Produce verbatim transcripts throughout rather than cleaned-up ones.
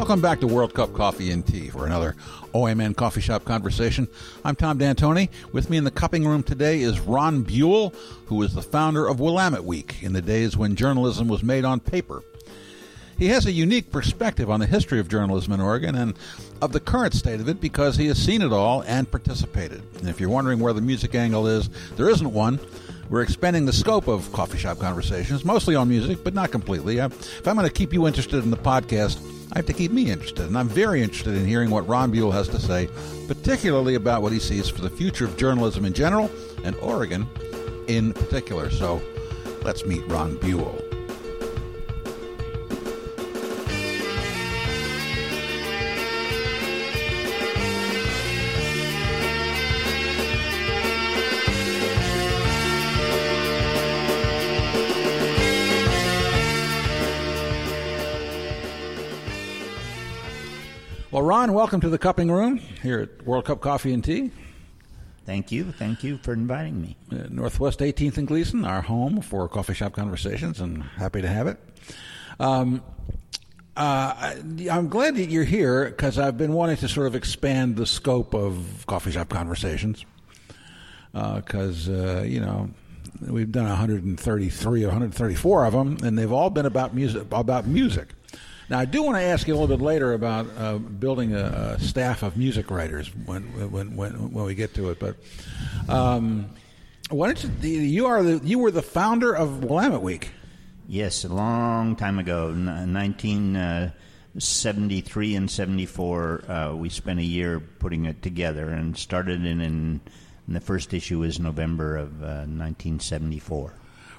Welcome back to World Cup Coffee and Tea for another O A M N Coffee Shop Conversation. I'm Tom D'Antoni. With me in the cupping room today is Ron Buell, who is the founder of Willamette Week, in the days when journalism was made on paper. He has a unique perspective on the history of journalism in Oregon and of the current state of it because he has seen it all and participated. And if you're wondering where the music angle is, there isn't one. We're expanding the scope of Coffee Shop Conversations, mostly on music, but not completely. If I'm going to keep you interested in the podcast, I have to keep me interested, and I'm very interested in hearing what Ron Buell has to say, particularly about what he sees for the future of journalism in general and Oregon in particular. So let's meet Ron Buell. Well, Ron, welcome to the cupping room here at World Cup Coffee and Tea. Thank you. Thank you for inviting me. Uh, Northwest eighteenth and Gleason, our home for Coffee Shop Conversations, and happy to have it. Um, uh, I, I'm glad that you're here because I've been wanting to sort of expand the scope of Coffee Shop Conversations because, uh, uh, you know, we've done one hundred thirty-three, one hundred thirty-four of them, and they've all been about music, about music. Now, I do want to ask you a little bit later about uh, building a, a staff of music writers when when when, when we get to it. But um, why don't you, you are the, you were the founder of Willamette Week? Yes, a long time ago, nineteen seventy-three and seventy-four. Uh, we spent a year putting it together and started in. in and the first issue was November of uh, nineteen seventy-four.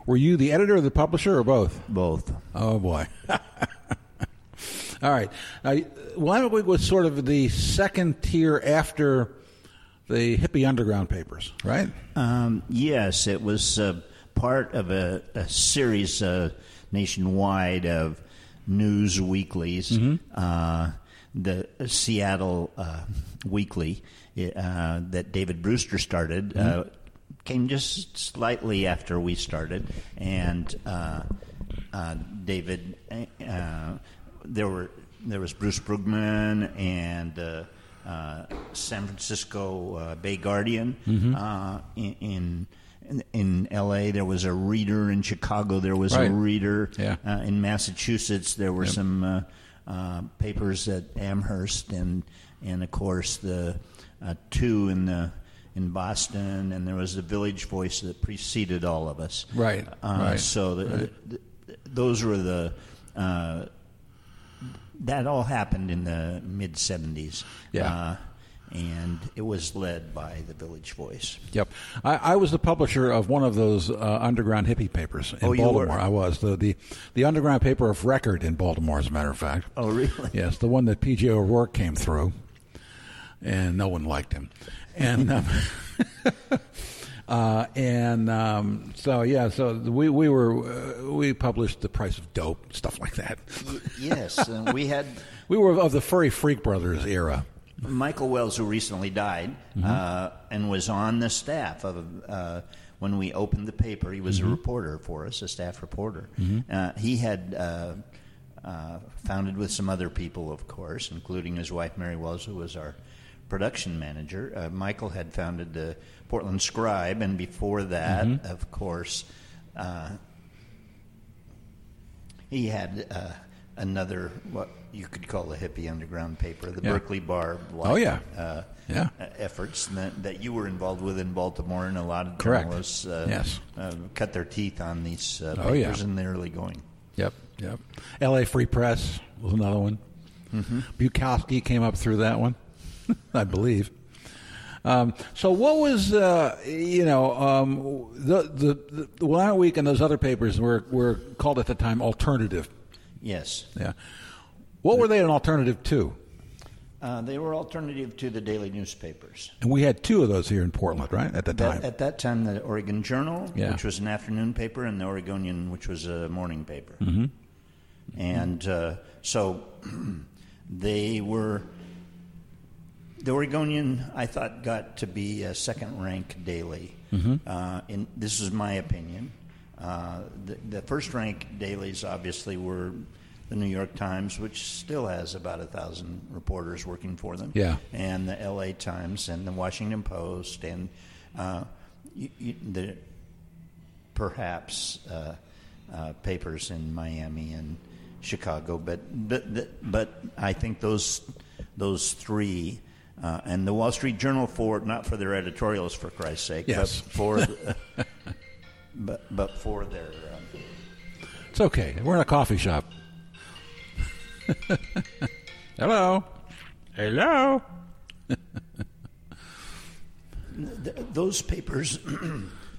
Were you the editor or the publisher or both? Both. Oh boy. All right. Now, Willamette Week was sort of the second tier after the hippie underground papers, right? Um, yes, it was uh, part of a, a series uh, nationwide of news weeklies. Mm-hmm. Uh, the Seattle uh, Weekly uh, that David Brewster started mm-hmm. uh, came just slightly after we started, and uh, uh, David. Uh, There were there was Bruce Brugman and uh, uh, San Francisco uh, Bay Guardian mm-hmm. uh, in, in in L A There was a Reader in Chicago. There was right. a Reader yeah. uh, in Massachusetts. There were yep. some uh, uh, papers at Amherst and and of course the uh, two in the in Boston. And there was the Village Voice that preceded all of us. Right. Uh, right. So the, right. The, the, those were the. Uh, That all happened in the mid-seventies, yeah, uh, and it was led by the Village Voice. Yep. I, I was the publisher of one of those uh, underground hippie papers in oh, Baltimore. You were? I was. The, the the underground paper of record in Baltimore, as a matter of fact. Oh, really? Yes, the one that P. J. O'Rourke came through, and no one liked him. And um, uh, and um, so, yeah, so we, we were... Uh, we published The Price of Dope, stuff like that. Yes, and we had... We were of the Furry Freak Brothers era. Michael Wells, who recently died, mm-hmm. uh, and was on the staff of... Uh, when we opened the paper, he was mm-hmm. a reporter for us, a staff reporter. Mm-hmm. Uh, he had uh, uh, founded with some other people, of course, including his wife, Mary Wells, who was our production manager. Uh, Michael had founded the Portland Scribe, and before that, mm-hmm. of course... Uh, He had uh, another, what you could call a hippie underground paper, the yeah. Berkeley Barb oh, yeah. Uh, yeah. efforts that, that you were involved with in Baltimore, and a lot of Correct. journalists uh, yes. uh, cut their teeth on these uh, papers oh, yeah. in the early going. Yep, yep. L A. Free Press was another one. Mm-hmm. Bukowski came up through that one, I believe. Um, so what was, uh, you know, um, the, the, the Willamette Week and those other papers were, were called at the time alternative. Yes. Yeah. What were they an alternative to? Uh, they were alternative to the daily newspapers. And we had two of those here in Portland, right, at the time? At, at that time, the Oregon Journal, yeah. which was an afternoon paper, and the Oregonian, which was a morning paper. Mm-hmm. And uh, so they were... The Oregonian, I thought, got to be a second-rank daily. Mm-hmm. Uh, in, this is my opinion. Uh, the, the first-rank dailies, obviously, were the New York Times, which still has about a thousand reporters working for them, yeah, and the L A. Times and the Washington Post and uh, you, you, the perhaps uh, uh, papers in Miami and Chicago, but but but I think those those three. Uh, and the Wall Street Journal for, not for their editorials, for Christ's sake, yes. but for the, but, but for their... Uh, it's okay. We're in a coffee shop. Hello. Hello. Th- those papers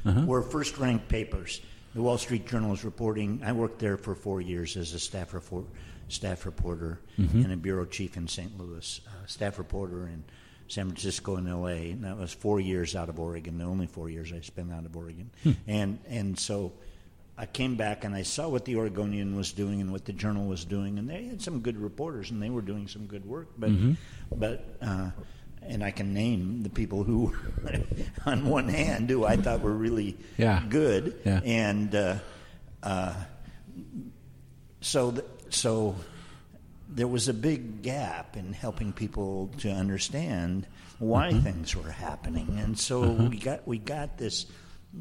uh-huh. were first-ranked papers. The Wall Street Journal is reporting. I worked there for four years as a staff reporter. staff reporter mm-hmm. and a bureau chief in Saint Louis, uh, staff reporter in San Francisco and L A, and that was four years out of Oregon, the only four years I spent out of Oregon. Hmm. And and so I came back and I saw what the Oregonian was doing and what the Journal was doing, and they had some good reporters and they were doing some good work, but mm-hmm. but uh, and I can name the people who, on one hand, who I thought were really yeah. good, yeah. and uh, uh, so the, So there was a big gap in helping people to understand why mm-hmm. things were happening, and so uh-huh. we got we got this,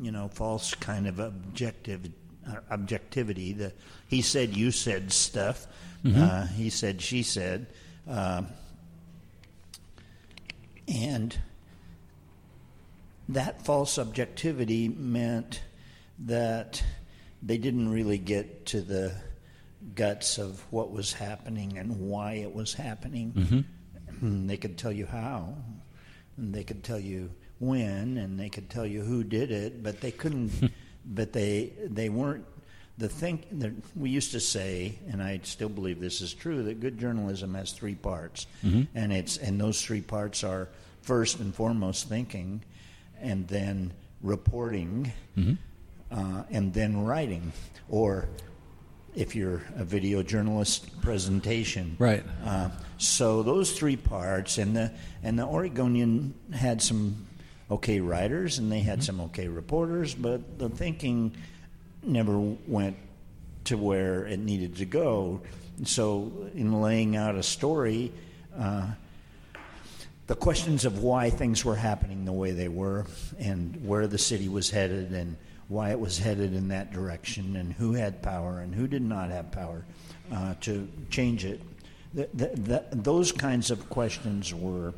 you know, false kind of objective uh, objectivity. The he said, you said stuff. Mm-hmm. Uh, he said, she said, uh, and that false objectivity meant that they didn't really get to the guts of what was happening and why it was happening. Mm-hmm. They could tell you how, and they could tell you when, and they could tell you who did it, but they couldn't. but they they weren't the think. That we used to say, and I still believe this is true, that good journalism has three parts, mm-hmm. and it's and those three parts are first and foremost thinking, and then reporting, mm-hmm. uh, and then writing, or if you're a video journalist, presentation. Right. Uh, so those three parts, and the and the Oregonian had some okay writers, and they had mm-hmm. some okay reporters, but the thinking never went to where it needed to go. So in laying out a story, uh, the questions of why things were happening the way they were, and where the city was headed, and why it was headed in that direction, and who had power and who did not have power uh, to change it. The, the, the, those kinds of questions were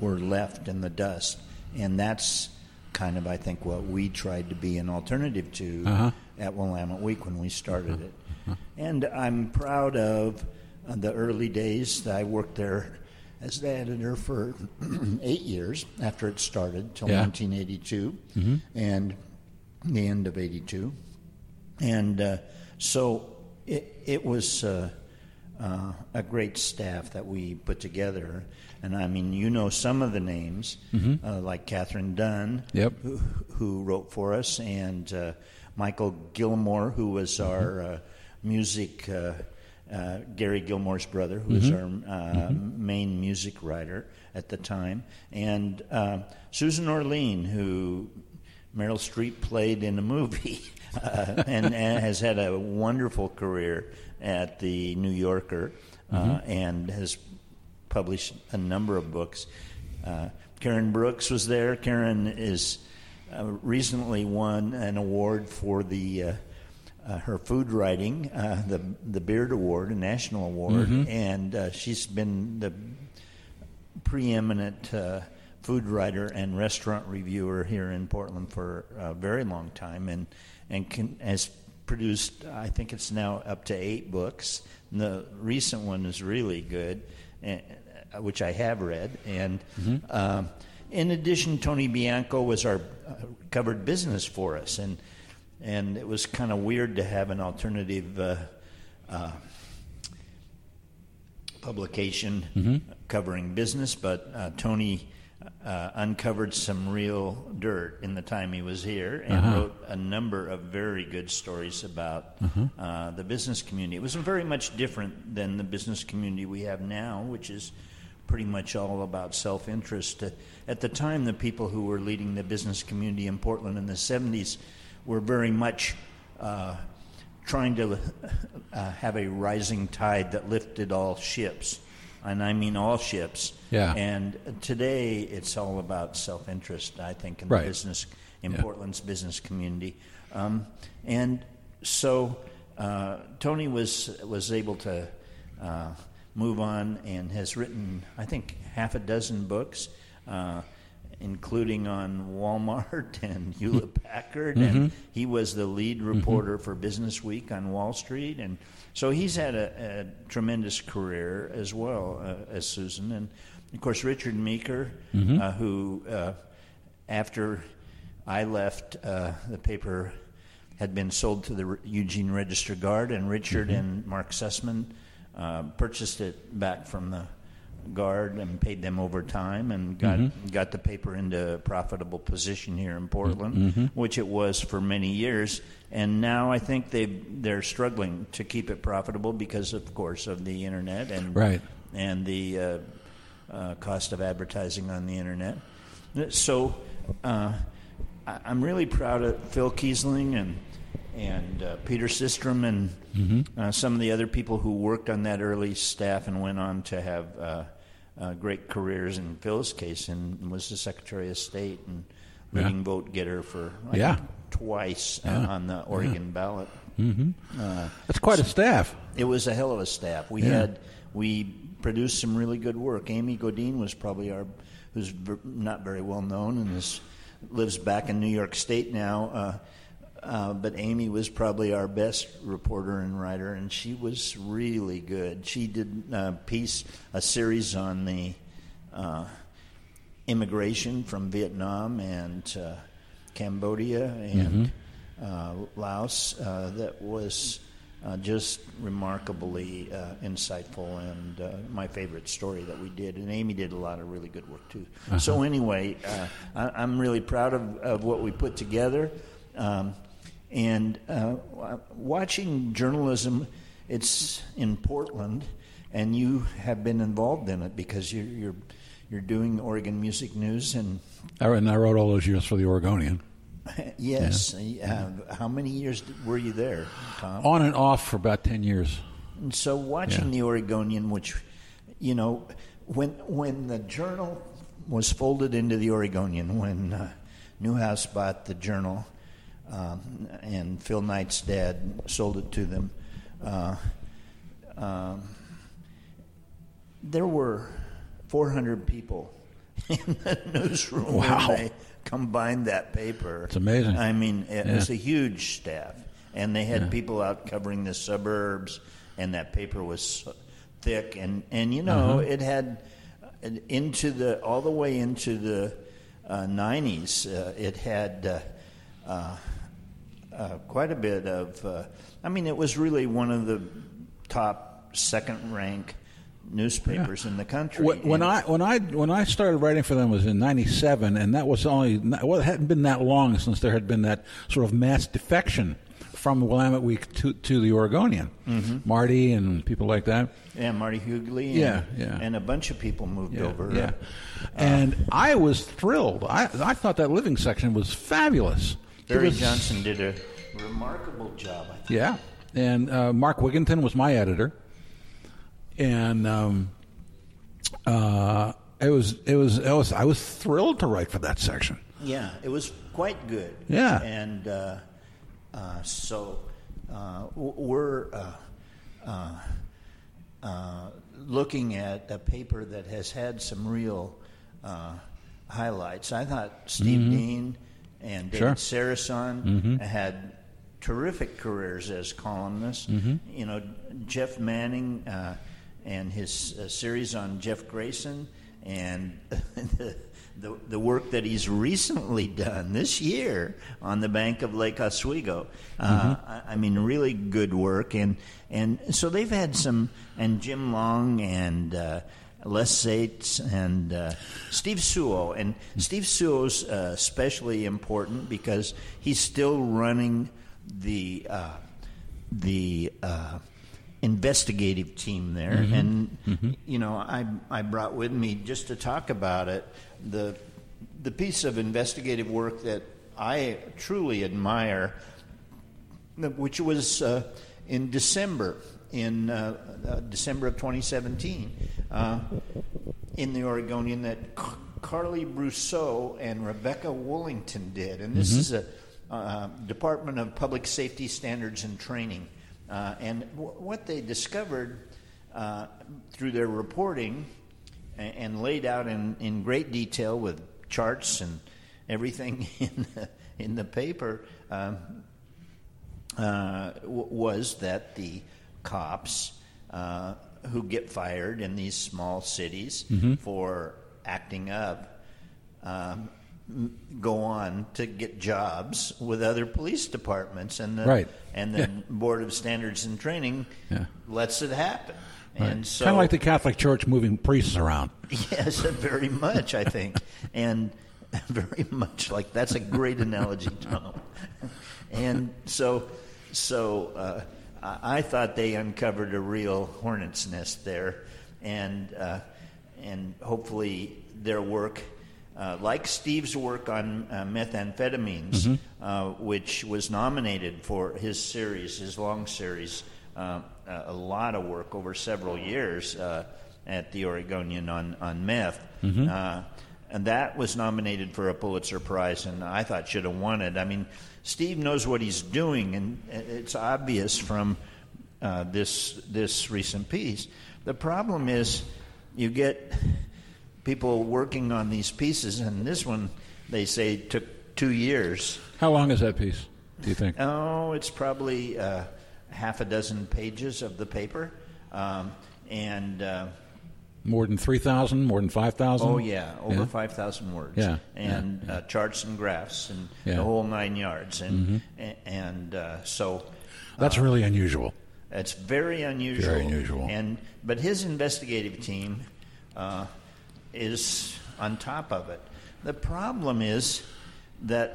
were left in the dust, and that's kind of, I think, what we tried to be an alternative to uh-huh. at Willamette Week when we started uh-huh. it. Uh-huh. And I'm proud of the early days that I worked there as the editor for eight years after it started, till yeah. nineteen eighty-two, mm-hmm. and the end of eighty-two. And uh, so it, it was uh, uh, a great staff that we put together. And I mean, you know some of the names, mm-hmm. uh, like Catherine Dunn, yep. who, who wrote for us, and uh, Michael Gilmore, who was mm-hmm. our uh, music uh Uh, Gary Gilmore's brother, who was mm-hmm. our uh, mm-hmm. main music writer at the time, and uh, Susan Orlean, who Meryl Streep played in a movie, uh, and, and has had a wonderful career at the New Yorker, uh, mm-hmm. and has published a number of books. Uh, Karen Brooks was there. Karen is uh, recently won an award for the... Uh, Uh, her food writing, uh, the the Beard Award, a national award, mm-hmm. and uh, she's been the preeminent uh, food writer and restaurant reviewer here in Portland for a very long time, and and can, has produced, I think it's now up to eight books. And the recent one is really good, and, which I have read. And mm-hmm. uh, in addition, Tony Bianco was our uh, covered business for us, and. And it was kind of weird to have an alternative uh, uh, publication mm-hmm. covering business, but uh, Tony uh, uncovered some real dirt in the time he was here and uh-huh. wrote a number of very good stories about uh-huh. uh, the business community. It was very much different than the business community we have now, which is pretty much all about self-interest. Uh, at the time, the people who were leading the business community in Portland in the seventies were very much uh, trying to uh, have a rising tide that lifted all ships, and I mean all ships. Yeah. And today it's all about self-interest, I think, in right. the business, in yeah. Portland's business community. Um, and so uh, Tony was was able to uh, move on and has written, I think, half a dozen books, uh, including on Walmart and Hewlett Packard, mm-hmm. and he was the lead reporter mm-hmm. for Business Week on Wall Street, and so he's had a, a tremendous career as well uh, as Susan, and of course Richard Meeker, mm-hmm. uh, who uh, after I left, uh, the paper had been sold to the Re- Eugene Register Guard, and Richard mm-hmm. and Mark Sussman uh, purchased it back from the Guard and paid them over time and got mm-hmm. got the paper into a profitable position here in Portland, mm-hmm. which it was for many years. And now I think they they're struggling to keep it profitable because, of course, of the internet and right. and the uh, uh, cost of advertising on the internet. So uh, I, I'm really proud of Phil Kiesling and and uh, Peter Sistrom and mm-hmm. uh, some of the other people who worked on that early staff and went on to have uh, uh, great careers. In Phil's case, and was the Secretary of State and leading yeah. vote getter for like, yeah. twice yeah. on the Oregon yeah. ballot. Mm-hmm. Uh, That's quite so a staff. It was a hell of a staff. We yeah. had we produced some really good work. Amy Godin was probably our, who's not very well known and is lives back in New York State now. Uh, Uh, but Amy was probably our best reporter and writer, and she was really good. She did a piece, a series on the uh, immigration from Vietnam and uh, Cambodia and mm-hmm. uh, Laos uh, that was uh, just remarkably uh, insightful and uh, my favorite story that we did. And Amy did a lot of really good work, too. Uh-huh. So anyway, uh, I, I'm really proud of, of what we put together. Um, And uh, watching journalism, it's in Portland, and you have been involved in it because you're you're, you're doing Oregon Music News. And I wrote, and I wrote all those years for the Oregonian. yes. Yeah. Uh, how many years were you there, Tom? On and off for about ten years. And so watching yeah. the Oregonian, which, you know, when, when the Journal was folded into the Oregonian, when uh, Newhouse bought the Journal... Um, and Phil Knight's dad sold it to them. Uh, um, there were four hundred people in the newsroom wow. when they combined that paper. It's amazing. I mean, it yeah. was a huge staff, and they had yeah. people out covering the suburbs, and that paper was so thick, and, and you know, uh-huh. it had into the all the way into the uh, nineties. Uh, it had. Uh, Uh, uh, quite a bit of, uh, I mean, it was really one of the top second-rank newspapers yeah. in the country. When, when I when I when I started writing for them was in ninety-seven, and that was only well, it hadn't been that long since there had been that sort of mass defection from Willamette Week to to the Oregonian, mm-hmm. Marty and people like that. Yeah, Marty Hughley. And, yeah, yeah, and a bunch of people moved yeah, over. Yeah, uh, and I was thrilled. I I thought that living section was fabulous. Barry Johnson did a remarkable job, I think. Yeah, and uh, Mark Wigginton was my editor, and um, uh, it was it was I was I was thrilled to write for that section. Yeah, it was quite good. Yeah, and uh, uh, so uh, we're uh, uh, uh, looking at a paper that has had some real uh, highlights. I thought Steve mm-hmm. Dean. And David sure. Sarason mm-hmm. had terrific careers as columnists. Mm-hmm. You know, Jeff Manning uh, and his uh, series on Jeff Grayson and the, the the work that he's recently done this year on the bank of Lake Oswego. Uh, mm-hmm. I, I mean, really good work. And, and so they've had some, and Jim Long and... Uh, Les Sates and uh, Steve Suo. And Steve Suo's uh, especially important because he's still running the uh, the uh, investigative team there. Mm-hmm. And, mm-hmm. you know, I I brought with me, just to talk about it, the the piece of investigative work that I truly admire which was uh, in December, in uh, uh, December of twenty seventeen, uh, in the Oregonian that C- Carly Brousseau and Rebecca Woolington did. And this mm-hmm. is a uh, Department of Public Safety Standards and Training. Uh, and w- what they discovered uh, through their reporting and, and laid out in, in great detail with charts and everything in the, in the paper uh, uh, w- was that the cops uh, who get fired in these small cities mm-hmm. for acting up um, go on to get jobs with other police departments, and the right. and the yeah. Board of Standards and Training yeah. lets it happen. Right. And so, kind of like the Catholic Church moving priests around. Yes, very much, I think. And very much like that's a great analogy, Tom. And so, so uh, I thought they uncovered a real hornet's nest there, and uh, and hopefully their work, uh, like Steve's work on uh, methamphetamines, mm-hmm. uh, which was nominated for his series, his long series, uh, a lot of work over several years uh, at the Oregonian on on meth. Mm-hmm. Uh, And that was nominated for a Pulitzer Prize, and I thought should have won it. I mean, Steve knows what he's doing, and it's obvious from uh, this this recent piece. The problem is you get people working on these pieces, and this one, they say, took two years. How long is that piece, do you think? Oh, it's probably uh, half a dozen pages of the paper, um, and... Uh, More than three thousand, more than five thousand? Oh, yeah, over yeah. five thousand words. Yeah. And yeah. Uh, charts and graphs and yeah. the whole nine yards. And mm-hmm. and uh, so... That's uh, really unusual. It's very unusual. Very unusual. And, but his investigative team uh, is on top of it. The problem is that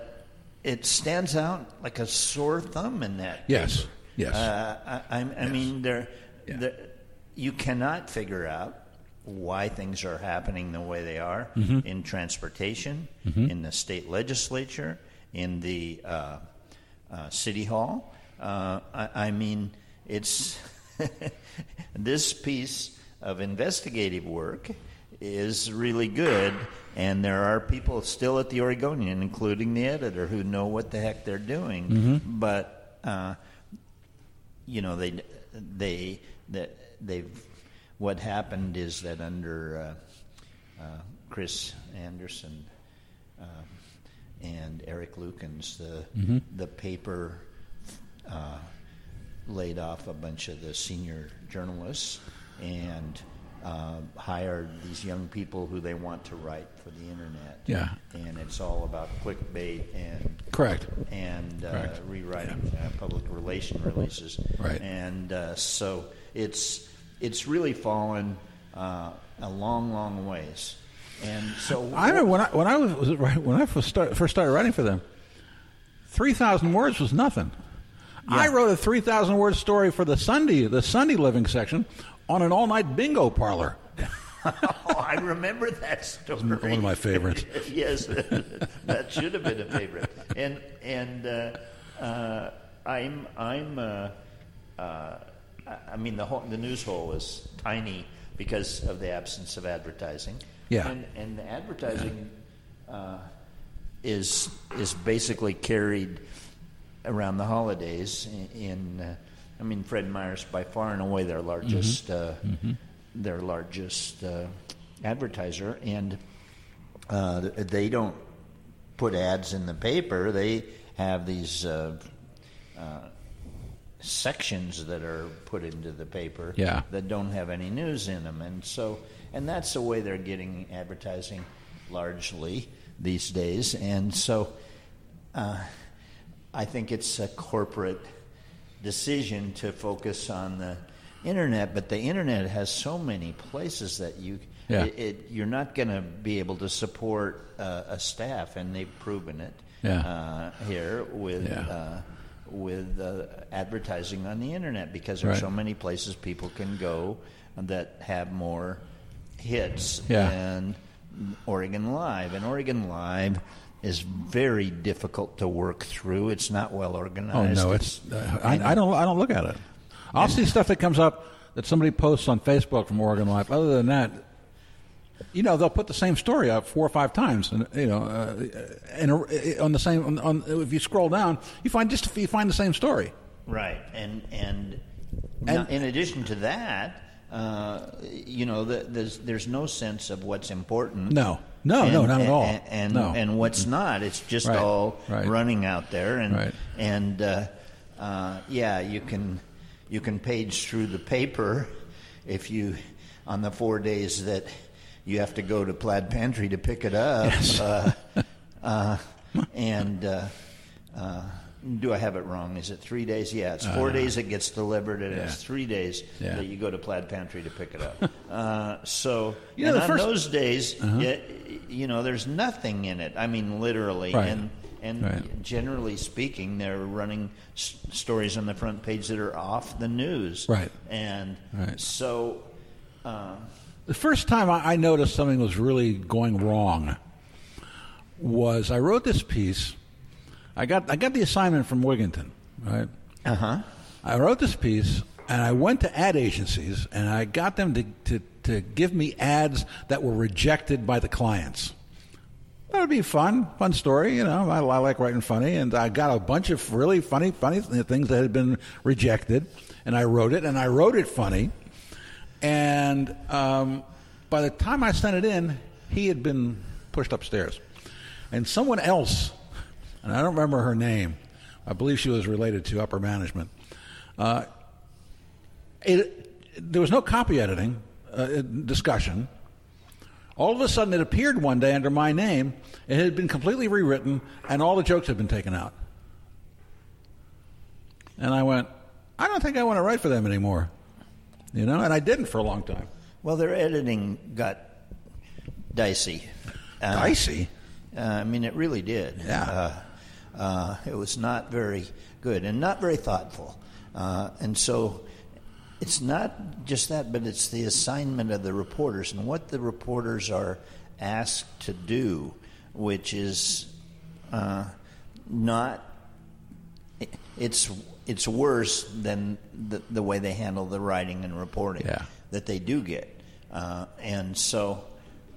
it stands out like a sore thumb in that Yes, paper. yes. Uh, I, I, I yes. mean, there, yeah. there, you cannot figure out why things are happening the way they are mm-hmm. in transportation, mm-hmm. in the state legislature, in the uh, uh, city hall. Uh, I, I mean, it's this piece of investigative work is really good, and there are people still at the Oregonian, including the editor, who know what the heck they're doing. Mm-hmm. But uh, you know, they they they they've. What happened is that under uh, uh, Chris Anderson uh, and Eric Lukens, the mm-hmm. the paper uh, laid off a bunch of the senior journalists and uh, hired these young people who they want to write for the internet. Yeah, and it's all about clickbait and correct and uh, correct. rewriting yeah. uh, public relation releases. Right, and uh, so it's. It's really fallen uh, a long, long ways, and so I remember when I when I was when I first started, first started writing for them, three thousand words was nothing. Yeah. I wrote a three thousand word story for the Sunday the Sunday Living section on an all night bingo parlor. Oh, I remember that story. One of my favorites. Yes, that should have been a favorite. And and uh, uh, I'm I'm. Uh, uh, I mean, the whole, the news hole was tiny because of the absence of advertising. Yeah, and and the advertising uh, is is basically carried around the holidays. In, in uh, I mean, Fred Meyer's by far and away their largest mm-hmm. Uh, mm-hmm. their largest uh, advertiser, and uh, they don't put ads in the paper. They have these. Uh, uh, sections that are put into the paper yeah. that don't have any news in them, and so and that's the way they're getting advertising largely these days. And so uh, I think it's a corporate decision to focus on the internet, but the internet has so many places that you yeah. it, it, you're not going to be able to support uh, a staff, and they've proven it yeah. uh, here with yeah. uh with uh, advertising on the internet, because there's right. so many places people can go that have more hits yeah. than Oregon Live. And Oregon Live is very difficult to work through. It's not well organized. Oh no, it's. Uh, I, I don't. I don't look at it. I'll see stuff that comes up that somebody posts on Facebook from Oregon Live. Other than that, you know, they'll put the same story up four or five times, and you know, uh, and uh, on the same. On, on, if you scroll down, you find just you find the same story. Right, and and, and in addition to that, uh, you know, the, there's there's no sense of what's important. No. No, and, no, not and, at all. And and, no. and what's not, it's just right. all right. running out there, and right. and uh, uh, yeah, you can you can page through the paper if you on the four days that you have to go to Plaid Pantry to pick it up. Yes. Uh, uh, and uh, uh, do I have it wrong? Is it three days? Yeah, it's four uh, days it gets delivered, and yeah. it's three days yeah. that you go to Plaid Pantry to pick it up. uh, so you know, and on first... those days. Uh-huh. You, You know, there's nothing in it. I mean, literally, right. and and right. generally speaking, they're running s- stories on the front page that are off the news. Right. And right. so, uh, the first time I noticed something was really going wrong was I wrote this piece. I got I got the assignment from Wigginton, right? Uh huh. I wrote this piece, and I went to ad agencies, and I got them to. to to give me ads that were rejected by the clients. That would be fun, fun story. You know, I, I like writing funny, and I got a bunch of really funny, funny things that had been rejected, and I wrote it, and I wrote it funny. And um, by the time I sent it in, he had been pushed upstairs. And someone else, and I don't remember her name, I believe she was related to upper management, uh, it, there was no copy editing, Uh, discussion. All of a sudden, it appeared one day under my name. It had been completely rewritten, and all the jokes had been taken out. And I went, I don't think I want to write for them anymore, you know. And I didn't for a long time. Well, their editing got dicey. Uh, dicey. Uh, I mean, it really did. Yeah. Uh, uh, it was not very good and not very thoughtful, uh, and so. It's not just that, but it's the assignment of the reporters and what the reporters are asked to do, which is uh, not. It's it's worse than the, the way they handle the writing and reporting yeah. that they do get, uh, and so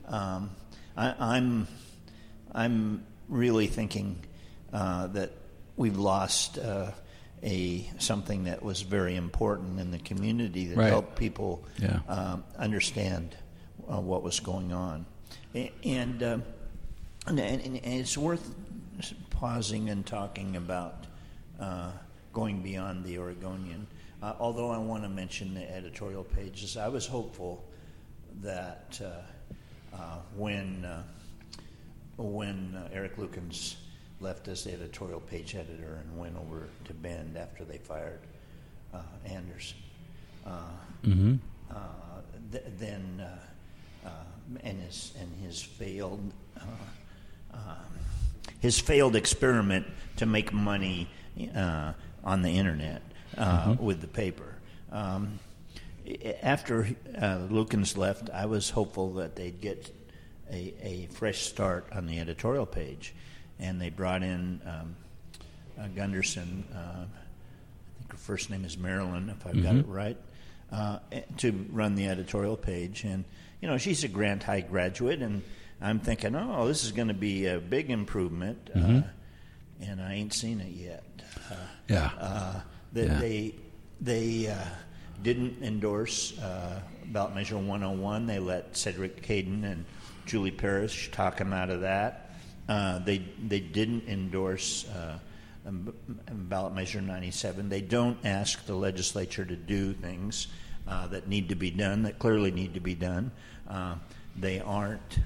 um, I, I'm I'm really thinking uh, that we've lost. Uh, A something that was very important in the community that right. helped people yeah. um, understand uh, what was going on, and and, uh, and and it's worth pausing and talking about uh, going beyond the Oregonian. Uh, although I want to mention the editorial pages, I was hopeful that uh, uh, when uh, when uh, Eric Lukens left as the editorial page editor and went over to Bend after they fired uh, Anderson. Uh, mm-hmm. uh, th- then, uh, uh, and his and his failed uh, uh, his failed experiment to make money uh, on the internet uh, mm-hmm. with the paper. Um, after uh, Lukens left, I was hopeful that they'd get a, a fresh start on the editorial page. And they brought in um, uh, Gunderson, uh, I think her first name is Marilyn, if I've mm-hmm. got it right, uh, to run the editorial page. And, you know, she's a Grant High graduate, and I'm thinking, oh, this is going to be a big improvement, mm-hmm. uh, and I ain't seen it yet. Uh, yeah. Uh, that yeah. They they uh, didn't endorse uh, Ballot Measure one oh one. They let Cedric Caden and Julie Parrish talk him out of that. Uh, they they didn't endorse uh, Ballot Measure ninety-seven. They don't ask the legislature to do things uh, that need to be done, that clearly need to be done. Uh, they aren't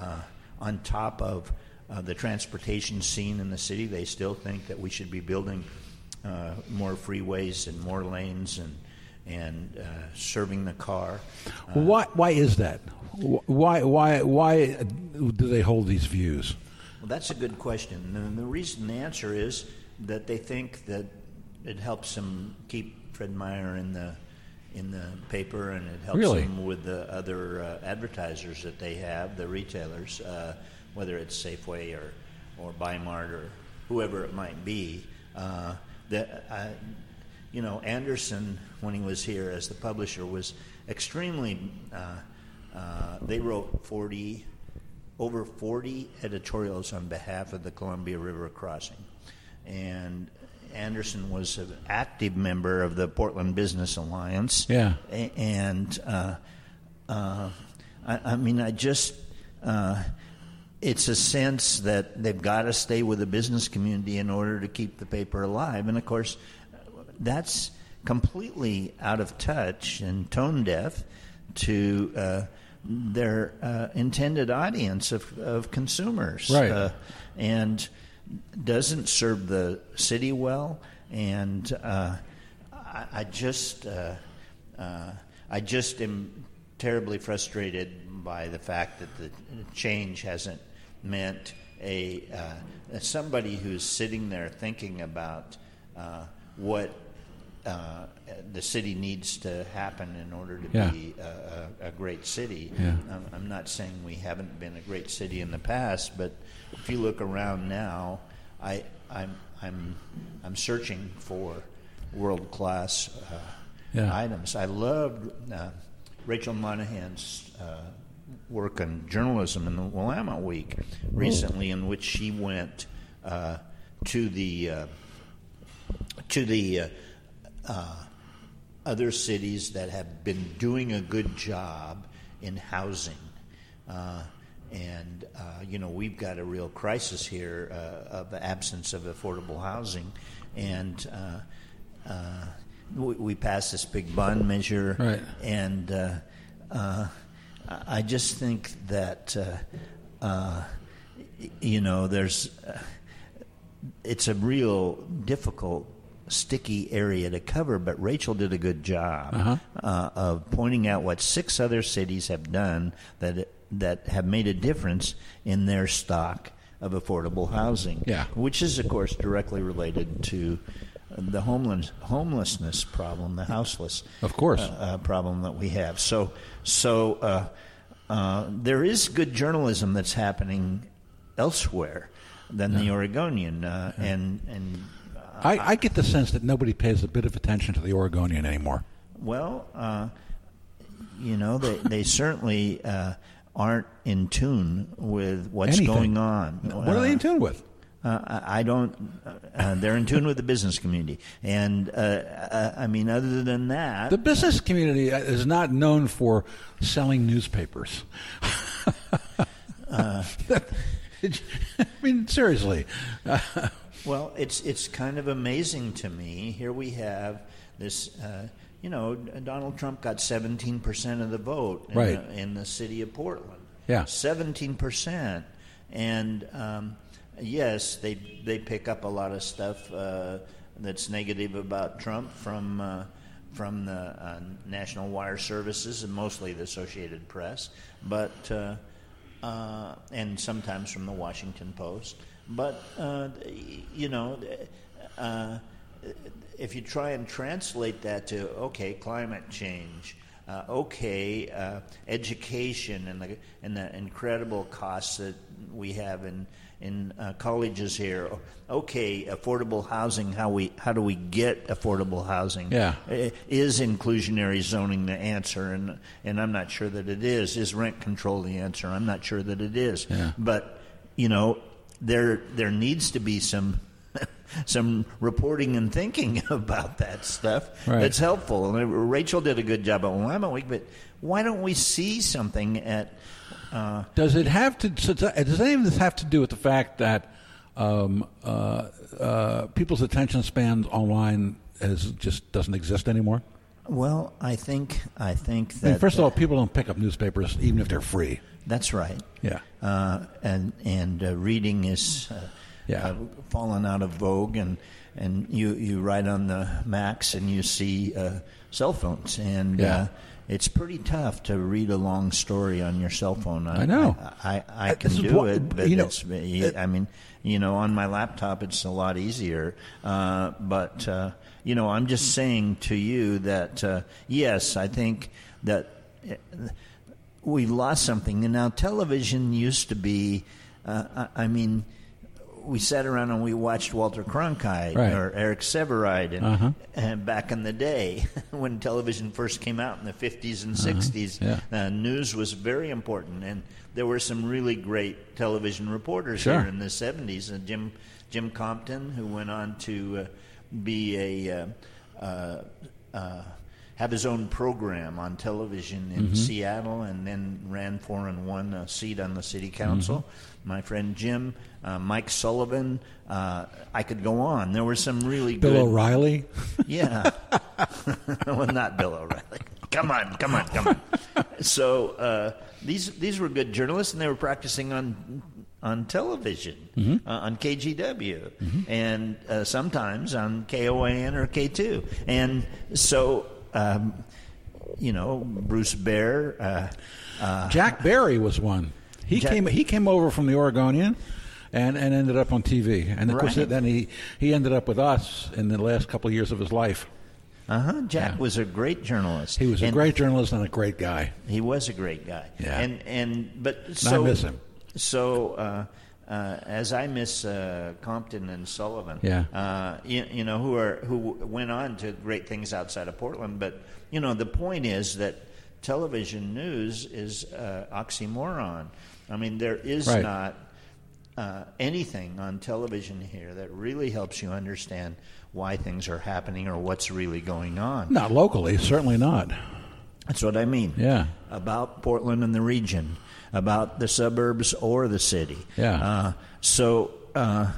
uh, on top of uh, the transportation scene in the city. They still think that we should be building uh, more freeways and more lanes and and uh, serving the car. Uh, why why is that? Why why why do they hold these views? Well, that's a good question. And the reason the answer is that they think that it helps them keep Fred Meyer in the in the paper, and it helps really? them with the other uh, advertisers that they have, the retailers, uh, whether it's Safeway or or Bimart or whoever it might be. Uh, that I, you know, Anderson, when he was here as the publisher, was extremely. Uh, uh, they wrote forty, over forty editorials on behalf of the Columbia River Crossing, and Anderson was an active member of the Portland Business Alliance. Yeah, a- and uh, uh, I, I mean, I just. Uh, It's a sense that they've got to stay with the business community in order to keep the paper alive. And, of course, that's completely out of touch and tone deaf to uh, their uh, intended audience of, of consumers. Right. Uh, and doesn't serve the city well. And uh, I, I just uh, uh, I just am terribly frustrated by the fact that the change hasn't meant a uh, somebody who's sitting there thinking about uh, what uh, the city needs to happen in order to yeah. be a, a great city. Yeah. I'm, I'm not saying we haven't been a great city in the past, but if you look around now, I, I'm I'm I'm searching for world-class uh, yeah. items. I loved uh, Rachel Monahan's. Uh, work on journalism in the Willamette Week recently, in which she went uh, to the uh, to the uh, uh, other cities that have been doing a good job in housing, uh, and uh, you know we've got a real crisis here uh, of the absence of affordable housing, and uh, uh, we, we passed this big bond measure, right. and. Uh, uh, I just think that, uh, uh, you know, there's, uh, it's a real difficult, sticky area to cover, but Rachel did a good job uh-huh. uh, of pointing out what six other cities have done that that have made a difference in their stock of affordable housing, yeah. which is, of course, directly related to the homeless, homelessness problem, the houseless of course. Uh, uh, problem that we have. So so uh, uh, there is good journalism that's happening elsewhere than yeah. the Oregonian. Uh, yeah. And and uh, I, I get the sense that nobody pays a bit of attention to the Oregonian anymore. Well, uh, you know, they, they certainly uh, aren't in tune with what's Anything. going on. What are they in tune with? Uh, I don't. Uh, they're in tune with the business community, and uh, uh, I mean, other than that, the business community is not known for selling newspapers. uh, I mean, seriously. Uh, well, it's it's kind of amazing to me. Here we have this. Uh, you know, Donald Trump got seventeen percent of the vote in, right. the, in the city of Portland. Yeah, seventeen percent, and. Um, Yes, they they pick up a lot of stuff uh, that's negative about Trump from uh, from the uh, National Wire Services and mostly the Associated Press, but uh, uh, and sometimes from the Washington Post. But uh, you know, uh, if you try and translate that to okay, climate change. Uh, okay, uh, education and the and the incredible costs that we have in in uh, colleges here. Okay, affordable housing. How we how do we get affordable housing? Yeah, is inclusionary zoning the answer? And and I'm not sure that it is. Is rent control the answer? I'm not sure that it is. Yeah. But you know, there there needs to be some. Some reporting and thinking about that stuff right. that's helpful. And Rachel did a good job at Willamette Week, but why don't we see something at? Uh, does it have to? Does any of this have to do with the fact that um, uh, uh, people's attention spans online is, just doesn't exist anymore? Well, I think I think that I mean, first of all, people don't pick up newspapers even if they're free. That's right. Yeah, uh, and and uh, reading is. Uh, Yeah. Uh, fallen out of vogue, and and you, you ride on the Macs and you see uh, cell phones, and yeah. uh, it's pretty tough to read a long story on your cell phone. I, I know, I, I, I can do what, it, but you know, it's, I mean, you know, on my laptop it's a lot easier. Uh, but uh, you know, I'm just saying to you that uh, yes, I think that we've lost something, and now television used to be, uh, I, I mean. we sat around and we watched Walter Cronkite right. or Eric Severide and, uh-huh. and back in the day when television first came out in the fifties and uh-huh. sixties. Yeah. Uh, news was very important, and there were some really great television reporters sure. here in the seventies. And Jim Jim Compton, who went on to uh, be a uh, uh, uh, have his own program on television in mm-hmm. Seattle, and then ran for and won a seat on the city council. Mm-hmm. My friend Jim, uh, Mike Sullivan, uh, I could go on. There were some really Bill good... Bill O'Reilly? Yeah. Well, not Bill O'Reilly. Come on, come on, come on. So uh, these these were good journalists, and they were practicing on on television, mm-hmm. uh, on K G W, mm-hmm. and uh, sometimes on K O A N or K two. And so... Um, you know, Bruce Baer, uh, uh, Jack Barry was one. He Jack, came. He came over from the Oregonian, and, and ended up on T V. And of right. course, then he, he ended up with us in the last couple of years of his life. Uh huh. Jack yeah. was a great journalist. He was and a great journalist and a great guy. He was a great guy. Yeah. And and but so, I miss him. So uh, uh, as I miss uh, Compton and Sullivan. Yeah. Uh, you, you know who are who went on to great things outside of Portland, but. You know, the point is that television news is uh, oxymoron. I mean, there is right. not uh, anything on television here that really helps you understand why things are happening or what's really going on. Not locally, certainly not. That's what I mean. Yeah. About Portland and the region, about the suburbs or the city. Yeah. Uh, so... Uh,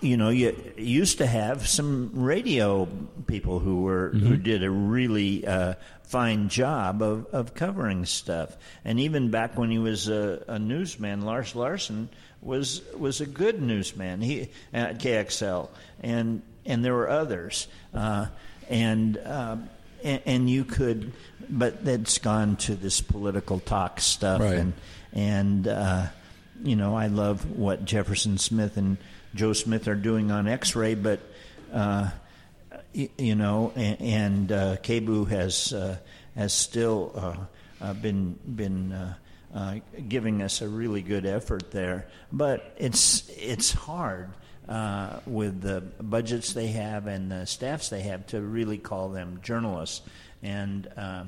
You know, you used to have some radio people who were mm-hmm. who did a really uh, fine job of, of covering stuff. And even back when he was a, a newsman, Lars Larson was was a good newsman he, at K X L, and and there were others, uh, and, uh, and and you could, but that's gone to this political talk stuff, right. and and uh, you know, I love what Jefferson Smith and Joe Smith are doing on X-Ray, but uh, you, you know, and, and uh, K B U has uh, has still uh, uh, been been uh, uh, giving us a really good effort there. But it's it's hard uh, with the budgets they have and the staffs they have to really call them journalists, and uh,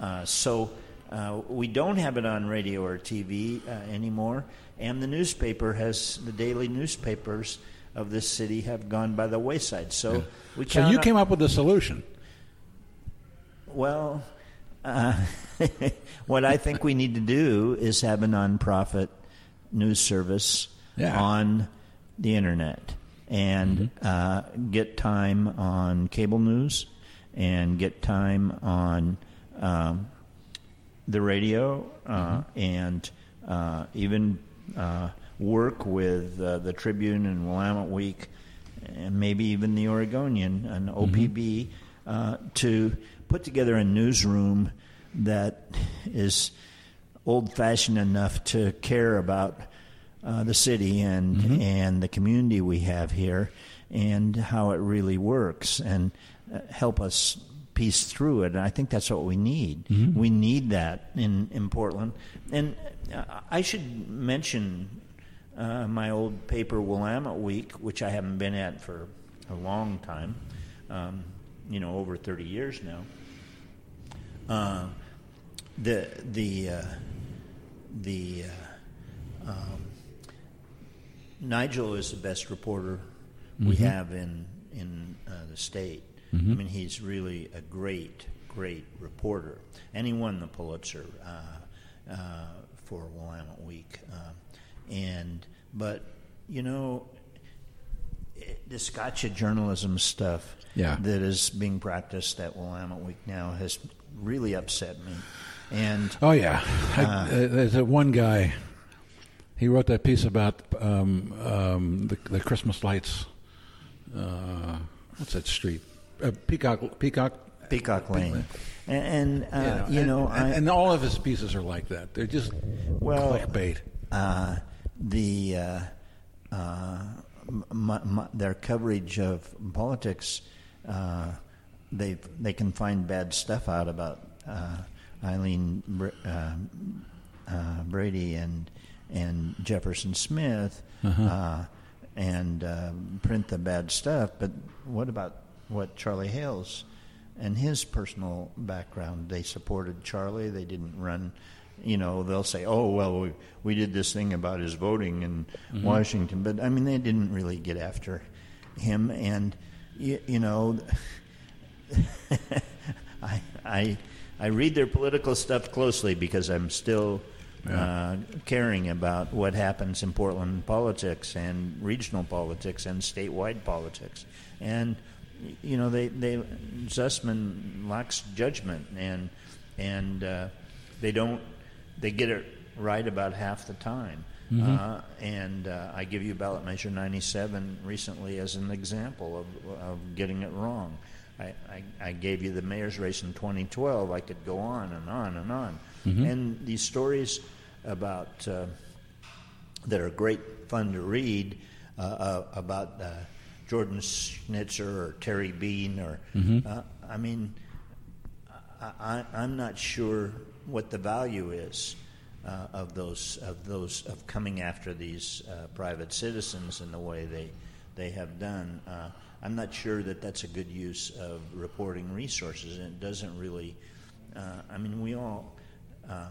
uh, so uh, we don't have it on radio or T V uh, anymore. And the newspaper has, the daily newspapers of this city have gone by the wayside. So, yeah. we so you up, came up with a solution. Well, uh, what I think we need to do is have a nonprofit news service yeah. on the internet and mm-hmm. uh, get time on cable news and get time on um, the radio uh, mm-hmm. and uh, even... Uh, work with uh, the Tribune and Willamette Week, and maybe even the Oregonian and O P B, mm-hmm. uh, to put together a newsroom that is old-fashioned enough to care about uh, the city and mm-hmm. and the community we have here and how it really works, and uh, help us piece through it. And I think that's what we need. Mm-hmm. We need that in, in Portland. And I should mention uh, my old paper, Willamette Week, which I haven't been at for a long time, um, you know, over thirty years now. Uh, the the uh, the uh, um, Nigel is the best reporter mm-hmm. we have in in uh, the state. Mm-hmm. I mean, he's really a great, great reporter, and he won the Pulitzer uh, uh, for Willamette Week. Uh, and but you know, it, the Scotch journalism stuff yeah. that is being practiced at Willamette Week now has really upset me. And oh yeah, uh, I, there's that one guy. He wrote that piece about um, um, the, the Christmas lights. Uh, what's that street? Uh, Peacock, Peacock, Peacock Lane, Peacock. and, and uh, you know, you know and, I, and all of his pieces are like that. They're just well, clickbait. Uh, the uh, uh, my, my, their coverage of politics, uh, they they can find bad stuff out about uh, Eileen Br- uh, uh, Brady and and Jefferson Smith. Uh-huh. Uh, and uh, print the bad stuff. But what about what Charlie Hales and his personal background? They supported Charlie. They didn't run. You know, they'll say, oh, well, we, we did this thing about his voting in mm-hmm. Washington. But, I mean, they didn't really get after him. And, you, you know, I, I I read their political stuff closely because I'm still yeah. uh, caring about what happens in Portland politics and regional politics and statewide politics. And, you know, they, they Zussman lacks judgment, and and uh, they don't they get it right about half the time. Mm-hmm. Uh, and uh, I give you ballot measure ninety-seven recently as an example of, of getting it wrong. I, I, I gave you the mayor's race in twenty twelve. I could go on and on and on. Mm-hmm. And these stories about uh, that are great fun to read uh, uh, about uh, Jordan Schnitzer or Terry Bean or mm-hmm. uh, I mean, I, I, I'm not sure what the value is uh, of those of those of coming after these uh, private citizens in the way they they have done. Uh, I'm not sure that that's a good use of reporting resources, and it doesn't really. Uh, I mean, we all. Uh,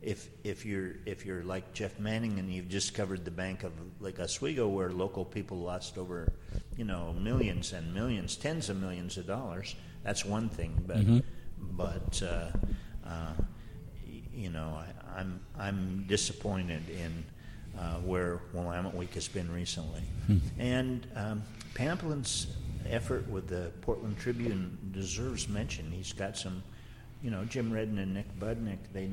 if if you're if you're like Jeff Manning and you've just covered the bank of Lake Oswego, where local people lost over, you know, millions and millions, tens of millions of dollars. That's one thing, but mm-hmm. but uh, uh, you know, I, I'm I'm disappointed in uh, where Willamette Week has been recently, mm-hmm. and. Um, Pamplin's effort with the Portland Tribune deserves mention. He's got some, you know, Jim Redden and Nick Budnick. They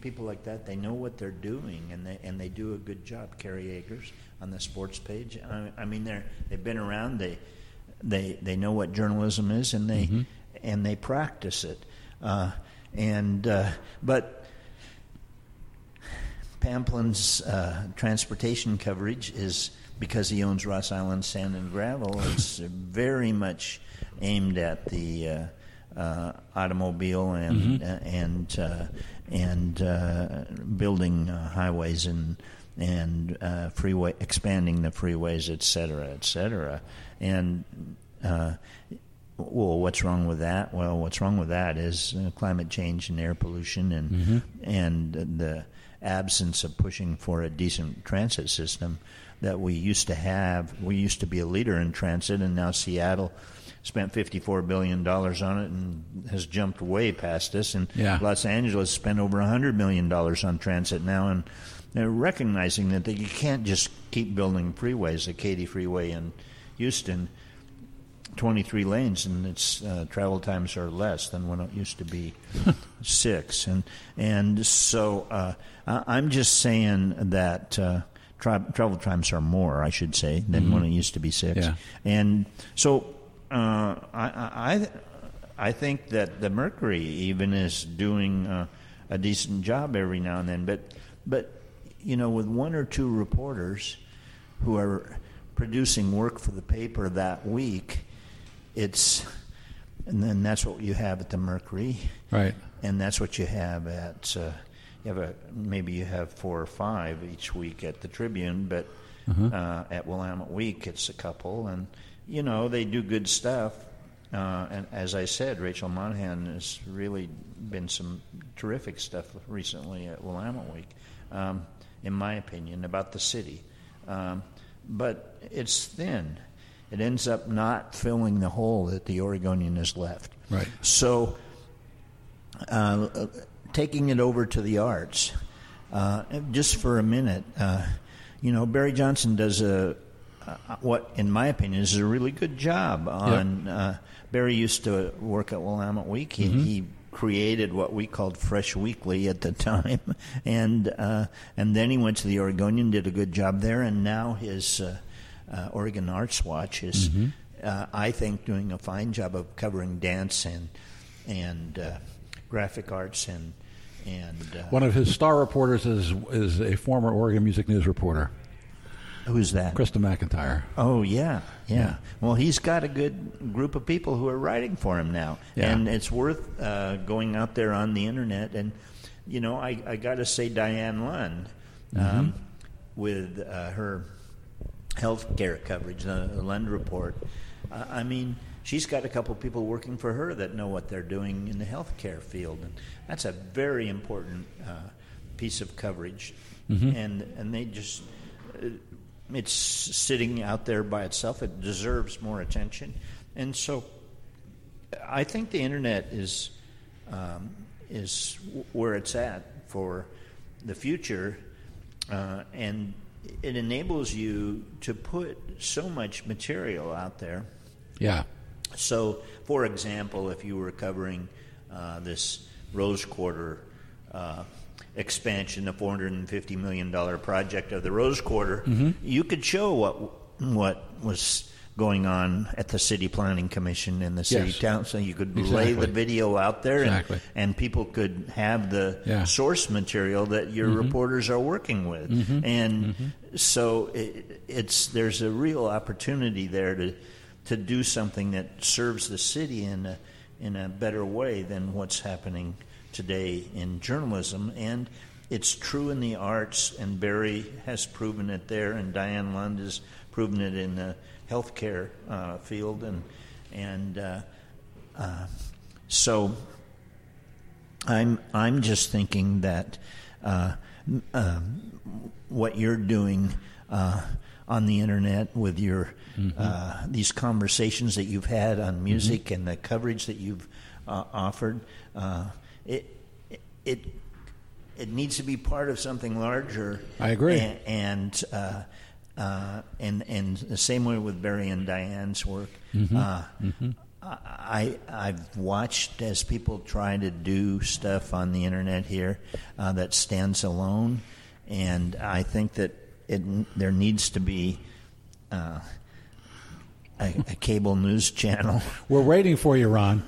people like that. They know what they're doing, and they and they do a good job. Kerry Akers on the sports page. I, I mean, they're they've been around. They they they know what journalism is, and they mm-hmm. and they practice it. Uh, and uh, but Pamplin's uh, transportation coverage is. Because he owns Ross Island Sand and Gravel, it's very much aimed at the uh, uh, automobile and mm-hmm. uh, and uh, and uh, building uh, highways and and uh, freeway expanding the freeways, et cetera, et cetera. And uh, well, what's wrong with that? Well, what's wrong with that is uh, climate change and air pollution and mm-hmm. and the absence of pushing for a decent transit system. That we used to have, we used to be a leader in transit, and now Seattle spent fifty-four billion dollars on it and has jumped way past us. And yeah. Los Angeles spent over one hundred million dollars on transit now, and they're recognizing that, that you can't just keep building freeways. The Katy Freeway in Houston, twenty-three lanes, and its uh, travel times are less than when it used to be six. And and so uh, I'm just saying that... Uh, travel times are more, I should say, than mm-hmm. when it used to be six. Yeah. And so uh, I, I I think that the Mercury even is doing uh, a decent job every now and then. But, but you know, with one or two reporters who are producing work for the paper that week, it's and then that's what you have at the Mercury. Right. And that's what you have at... Uh, You have a, maybe you have four or five each week at the Tribune, but uh-huh. uh, at Willamette Week it's a couple, and you know they do good stuff. Uh, and as I said, Rachel Monahan has really been some terrific stuff recently at Willamette Week, um, in my opinion, about the city. Um, but it's thin; it ends up not filling the hole that the Oregonian has left. Right. So. Uh, Taking it over to the arts, uh, just for a minute, uh, you know, Barry Johnson does a uh, what, in my opinion, is a really good job on. Yep. Uh, Barry used to work at Willamette Week. He, mm-hmm. he created what we called Fresh Weekly at the time, and uh, and then he went to the Oregonian, did a good job there, and now his uh, uh, Oregon Arts Watch is, mm-hmm. uh, I think, doing a fine job of covering dance and and uh, graphic arts and. And, uh, one of his star reporters is is a former Oregon Music News reporter. Who's that? Krista McIntyre. Oh, yeah, yeah, yeah. Well, he's got a good group of people who are writing for him now. Yeah. And it's worth uh, going out there on the Internet. And, you know, I, I got to say Diane Lund um, mm-hmm. with uh, her health care coverage, the Lund report. Uh, I mean, she's got a couple people working for her that know what they're doing in the health care field, and that's a very important uh, piece of coverage. Mm-hmm. And and they just, it's sitting out there by itself. It deserves more attention. And so I think the internet is um, is where it's at for the future, uh, and it enables you to put so much material out there. Yeah. So, for example, if you were covering uh, this Rose Quarter uh, expansion, the four hundred fifty million dollars project of the Rose Quarter, mm-hmm. you could show what what was going on at the City Planning Commission and the City yes. Council. You could exactly. lay the video out there, exactly. and, and people could have the yeah. source material that your mm-hmm. reporters are working with. Mm-hmm. And mm-hmm. so it, it's there's a real opportunity there to to do something that serves the city in a, in a better way than what's happening today in journalism. And it's true in the arts, and Barry has proven it there, and Diane Lund has proven it in the healthcare uh, field, and and uh, uh, so I'm I'm just thinking that uh, um, what you're doing uh, on the internet with your mm-hmm. uh, these conversations that you've had on music mm-hmm. and the coverage that you've uh, offered uh, it it it needs to be part of something larger. I agree, and. and uh, Uh, and and the same way with Barry and Diane's work, mm-hmm. Uh, mm-hmm. I I've watched as people try to do stuff on the internet here uh, that stands alone, and I think that it there needs to be uh, a, a cable news channel. We're waiting for you, Ron.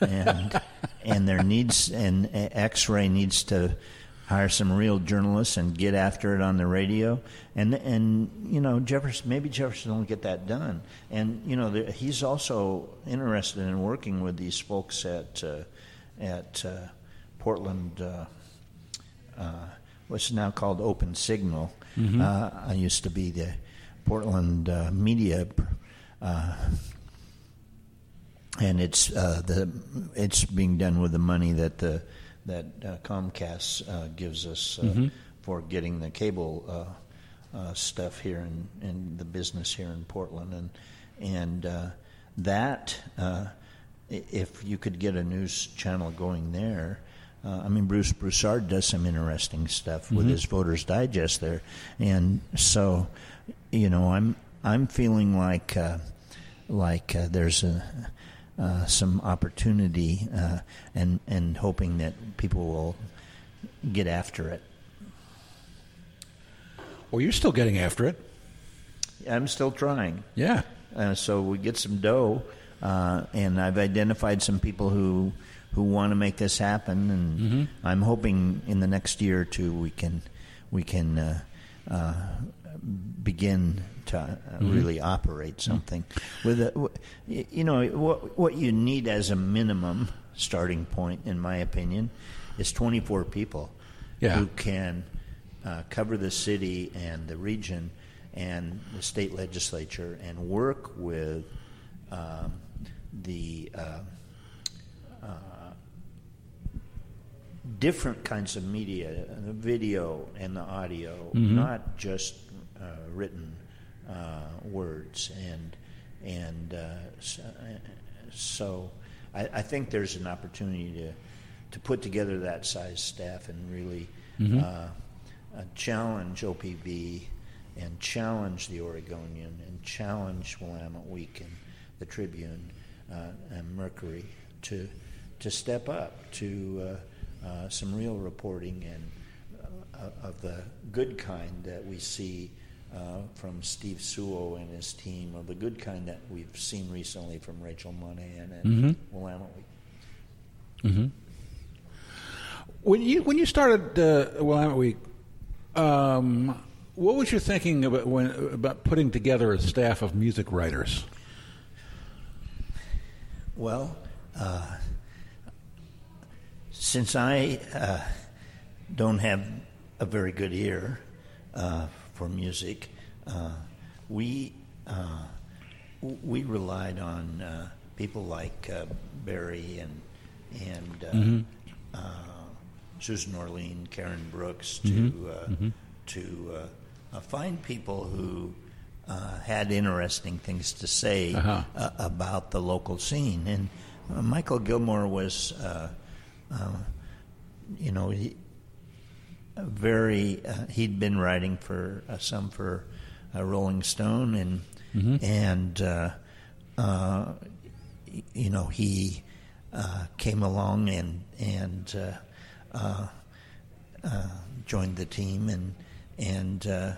and and there needs and X-Ray needs to hire some real journalists and get after it on the radio, and and you know Jefferson maybe Jefferson will get that done, and you know the, he's also interested in working with these folks at uh, at uh, Portland. Uh, uh, what's now called Open Signal. Mm-hmm. Uh, I used to be the Portland uh, media, uh, and it's uh, the it's being done with the money that the. that uh, Comcast uh, gives us uh, mm-hmm. for getting the cable uh, uh, stuff here in, in the business here in Portland. And and uh, that, uh, if you could get a news channel going there, uh, I mean, Bruce Broussard does some interesting stuff mm-hmm. with his Voters Digest there. And so, you know, I'm I'm feeling like, uh, like uh, there's a... Uh, some opportunity uh, and and hoping that people will get after it. Well, you're still getting after it. I'm still trying. Yeah. Uh, so we get some dough, uh, and I've identified some people who who want to make this happen, and mm-hmm. I'm hoping in the next year or two we can we can uh, uh, begin to really mm-hmm. operate something with a, you know what what you need as a minimum starting point, in my opinion, is twenty-four people yeah. who can uh, cover the city and the region and the state legislature and work with um, the uh, uh, different kinds of media, the video and the audio, mm-hmm. not just uh, written Uh, words and and uh, so I, I think there's an opportunity to to put together that size staff and really mm-hmm. uh, uh, challenge O P B and challenge the Oregonian and challenge Willamette Week and the Tribune uh, and Mercury to to step up to uh, uh, some real reporting and uh, of the good kind that we see. Uh, from Steve Suo and his team, of the good kind that we've seen recently from Rachel Monahan and mm-hmm. Willamette Week. Mm-hmm. When you when you started uh, Willamette Week, um, what was your thinking about when about putting together a staff of music writers? Well, uh, since I uh, don't have a very good ear. Uh, For music, uh, we uh, we relied on uh, people like uh, Barry and and uh, mm-hmm. uh, Susan Orlean, Karen Brooks to mm-hmm. Uh, mm-hmm. to uh, uh, find people who uh, had interesting things to say uh-huh. uh, about the local scene. And uh, Michael Gilmore was, uh, uh, you know, he, very. Uh, he'd been writing for uh, some for uh, Rolling Stone, and mm-hmm. and uh, uh, you know he uh, came along and and uh, uh, uh, joined the team, and and uh,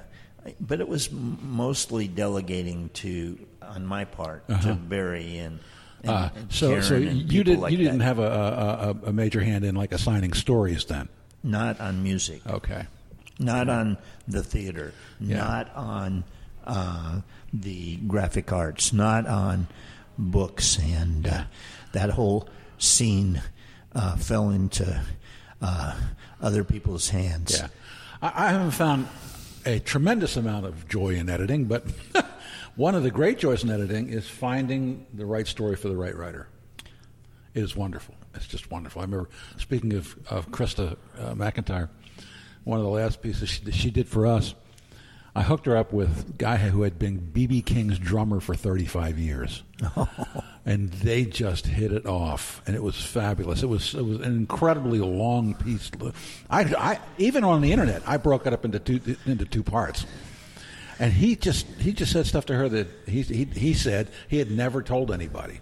but it was mostly delegating to on my part uh-huh. to Barry and. and, uh, and so Karen so and you didn't like you didn't that. have a, a a major hand in like assigning stories then. Not on music. Okay. Not on the theater. Yeah. Not on uh, the graphic arts. Not on books. And uh, that whole scene uh, fell into uh, other people's hands. Yeah. I, I haven't found a tremendous amount of joy in editing, but one of the great joys in editing is finding the right story for the right writer. It is wonderful. It's just wonderful. I remember, speaking of, of Krista uh, McIntyre, one of the last pieces she, she did for us, I hooked her up with a guy who had been B B King's drummer for thirty-five years. Oh. And they just hit it off, and it was fabulous. It was it was an incredibly long piece. I, I even on the internet, I broke it up into two into two parts. And he just he just said stuff to her that he he, he said he had never told anybody.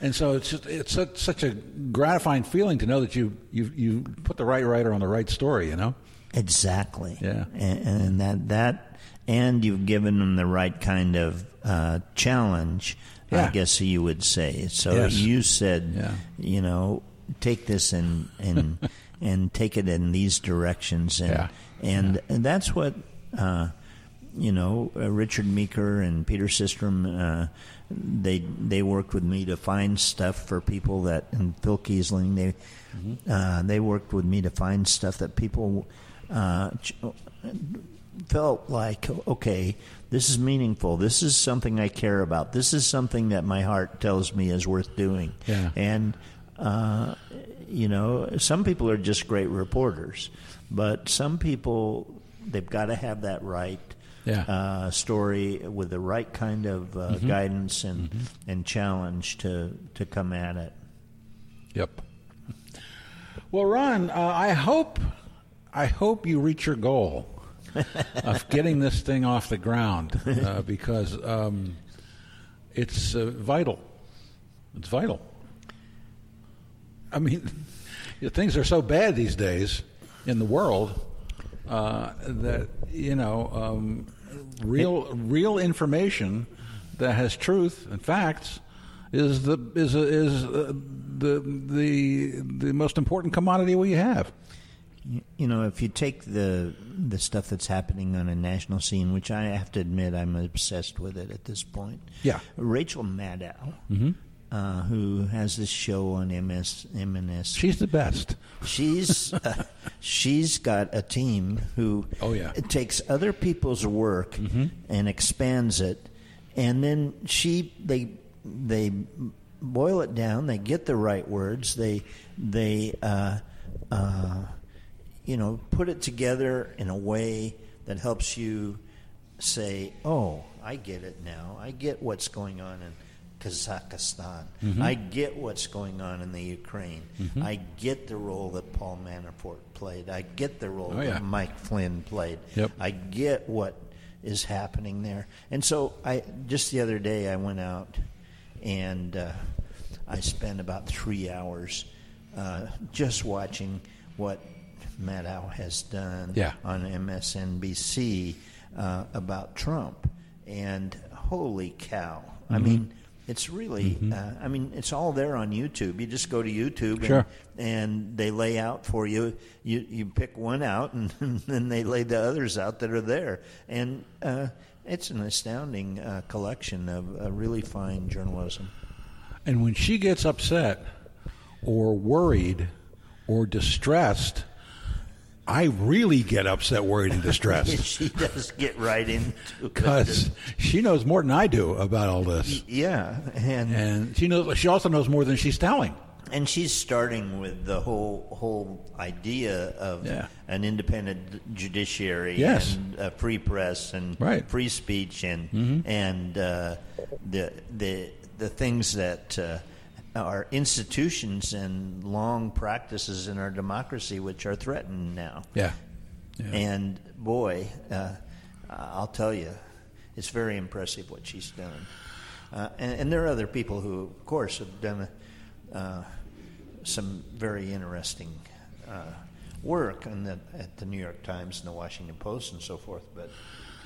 And so it's just, it's such a gratifying feeling to know that you you you put the right writer on the right story, you know? Exactly. Yeah. And, and that that and you've given them the right kind of uh, challenge, yeah. I guess you would say. So yes. you said, yeah. you know, take this and and and take it in these directions, and yeah. and, yeah. and that's what uh, you know, uh, Richard Meeker and Peter Sistrom. Uh, They they worked with me to find stuff for people that, and Phil Kiesling, they mm-hmm. uh, they worked with me to find stuff that people uh, felt like, okay, this is meaningful. This is something I care about. This is something that my heart tells me is worth doing. Yeah. And, uh, you know, some people are just great reporters, but some people, they've got to have that right. Yeah. Uh, story with the right kind of uh, mm-hmm. guidance and mm-hmm. and challenge to, to come at it. Yep. Well, Ron, uh, I hope I hope you reach your goal of getting this thing off the ground uh, because um, it's uh, vital. It's vital. I mean, things are so bad these days in the world uh, that you know. Um, Real, real information that has truth and facts is the is a, is a, the the the most important commodity we have. You know, if you take the the stuff that's happening on a national scene, which I have to admit I'm obsessed with it at this point. Yeah, Rachel Maddow, mm-hmm. uh, who has this show on M S M N S, she's the best. She's. Uh, She's got a team who oh, yeah. takes other people's work mm-hmm. and expands it, and then she they they boil it down. They get the right words. They they uh, uh, you know put it together in a way that helps you say, "Oh, I get it now. I get what's going on in Kazakhstan. Mm-hmm. I get what's going on in the Ukraine. Mm-hmm. I get the role that Paul Manafort played. I get the role oh, yeah. that Mike Flynn played. Yep. I get what is happening there." And so I just the other day I went out and uh, I spent about three hours uh, just watching what Maddow has done yeah. on M S N B C uh, about Trump. And holy cow. Mm-hmm. I mean, it's really, mm-hmm. uh, I mean, it's all there on YouTube. You just go to YouTube, and, sure. and they lay out for you. You you pick one out, and then they lay the others out that are there. And uh, it's an astounding uh, collection of uh, really fine journalism. And when she gets upset or worried or distressed, I really get upset, worried, and distressed. She does get right into it. Because she knows more than I do about all this. Yeah. And, and she knows. She also knows more than she's telling. And she's starting with the whole whole idea of yeah. an independent judiciary yes. and uh, free press and right. free speech and mm-hmm. and uh, the the the things that uh, our institutions and long practices in our democracy, which are threatened now. Yeah. yeah. And boy, uh, I'll tell you, it's very impressive what she's done. Uh, and, and there are other people who, of course, have done uh, some very interesting uh, work in the, at the New York Times and the Washington Post and so forth, but...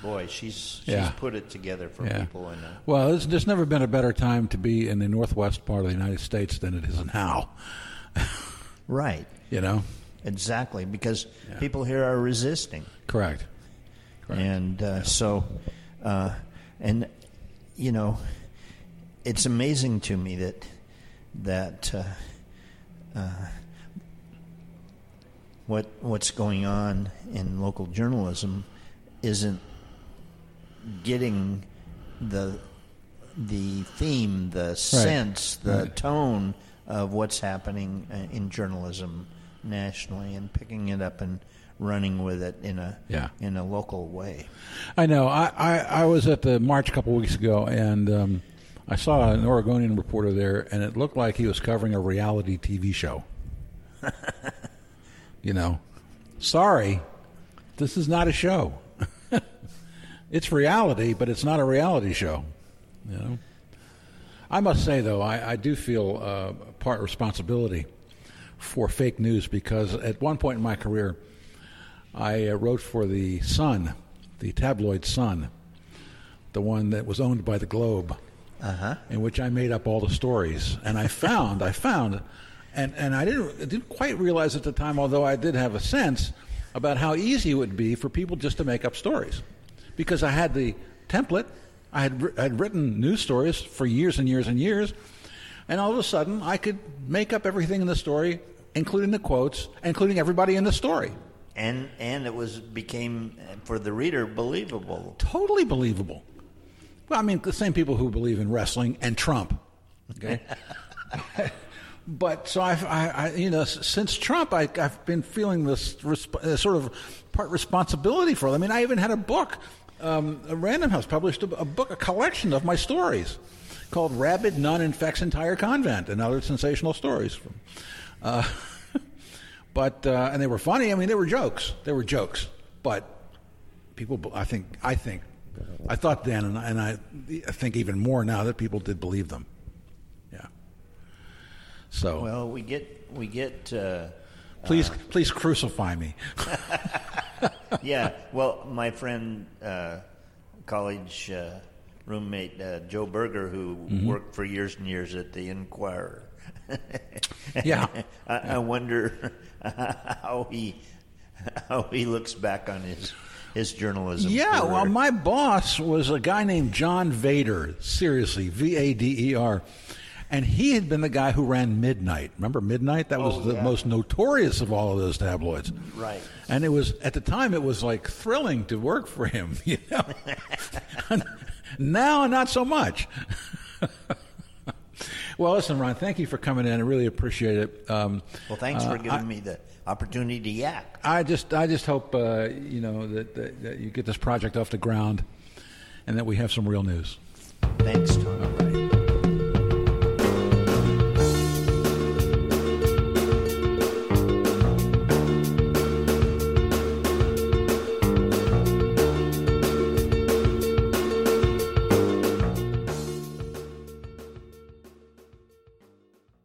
Boy, she's she's yeah. put it together for yeah. people. And well, there's, there's never been a better time to be in the northwest part of the United States than it is now. Right. You know? Exactly, because yeah. people here are resisting. Correct. Correct. And uh, yeah. so, uh, and, you know, it's amazing to me that, that uh, uh, what what's going on in local journalism isn't getting the the theme, the right. sense, the right. tone of what's happening in journalism nationally, and picking it up and running with it in a yeah. in a local way. I know. I, I, I was at the march a couple of weeks ago, and um, I saw an Oregonian reporter there, and it looked like he was covering a reality T V show. You know, sorry, this is not a show. It's reality, but it's not a reality show. You know, I must say though, I, I do feel uh, part responsibility for fake news, because at one point in my career, I uh, wrote for the Sun, the tabloid Sun, the one that was owned by the Globe, uh-huh. in which I made up all the stories. And I found, I found, and and I didn't I didn't quite realize at the time, although I did have a sense about how easy it would be for people just to make up stories. Because I had the template, I had I had written news stories for years and years and years, and all of a sudden I could make up everything in the story, including the quotes, including everybody in the story. And and it was became, for the reader, believable. Totally believable. Well, I mean, the same people who believe in wrestling and Trump, okay? But so I've, I, I, you know, since Trump, I, I've been feeling this resp- sort of part responsibility for it. I mean, I even had a book. Um, Random House published a, a book, a collection of my stories called Rabid Nun Infects Entire Convent and Other Sensational Stories. Uh, but, uh, and they were funny. I mean, they were jokes. They were jokes. But people, I think, I think, I thought then, and, and I, I think even more now, that people did believe them. Yeah. So. Well, we get, we get, uh, Please, uh, please crucify me. Yeah. Well, my friend, uh, college uh, roommate uh, Joe Berger, who mm-hmm. worked for years and years at the Inquirer. yeah. I, yeah. I wonder how he how he looks back on his his journalism. Yeah. Career. Well, my boss was a guy named John Vader. Seriously, V A D E R. And he had been the guy who ran Midnight. Remember Midnight? That was oh, the yeah. most notorious of all of those tabloids. Right. And it was, at the time, it was like thrilling to work for him, you know. Now, not so much. Well, listen, Ron, thank you for coming in. I really appreciate it. Um, well, thanks uh, for giving I, me the opportunity to yak. I just, I just hope, uh, you know, that, that, that you get this project off the ground and that we have some real news. Thanks, Tom. All right.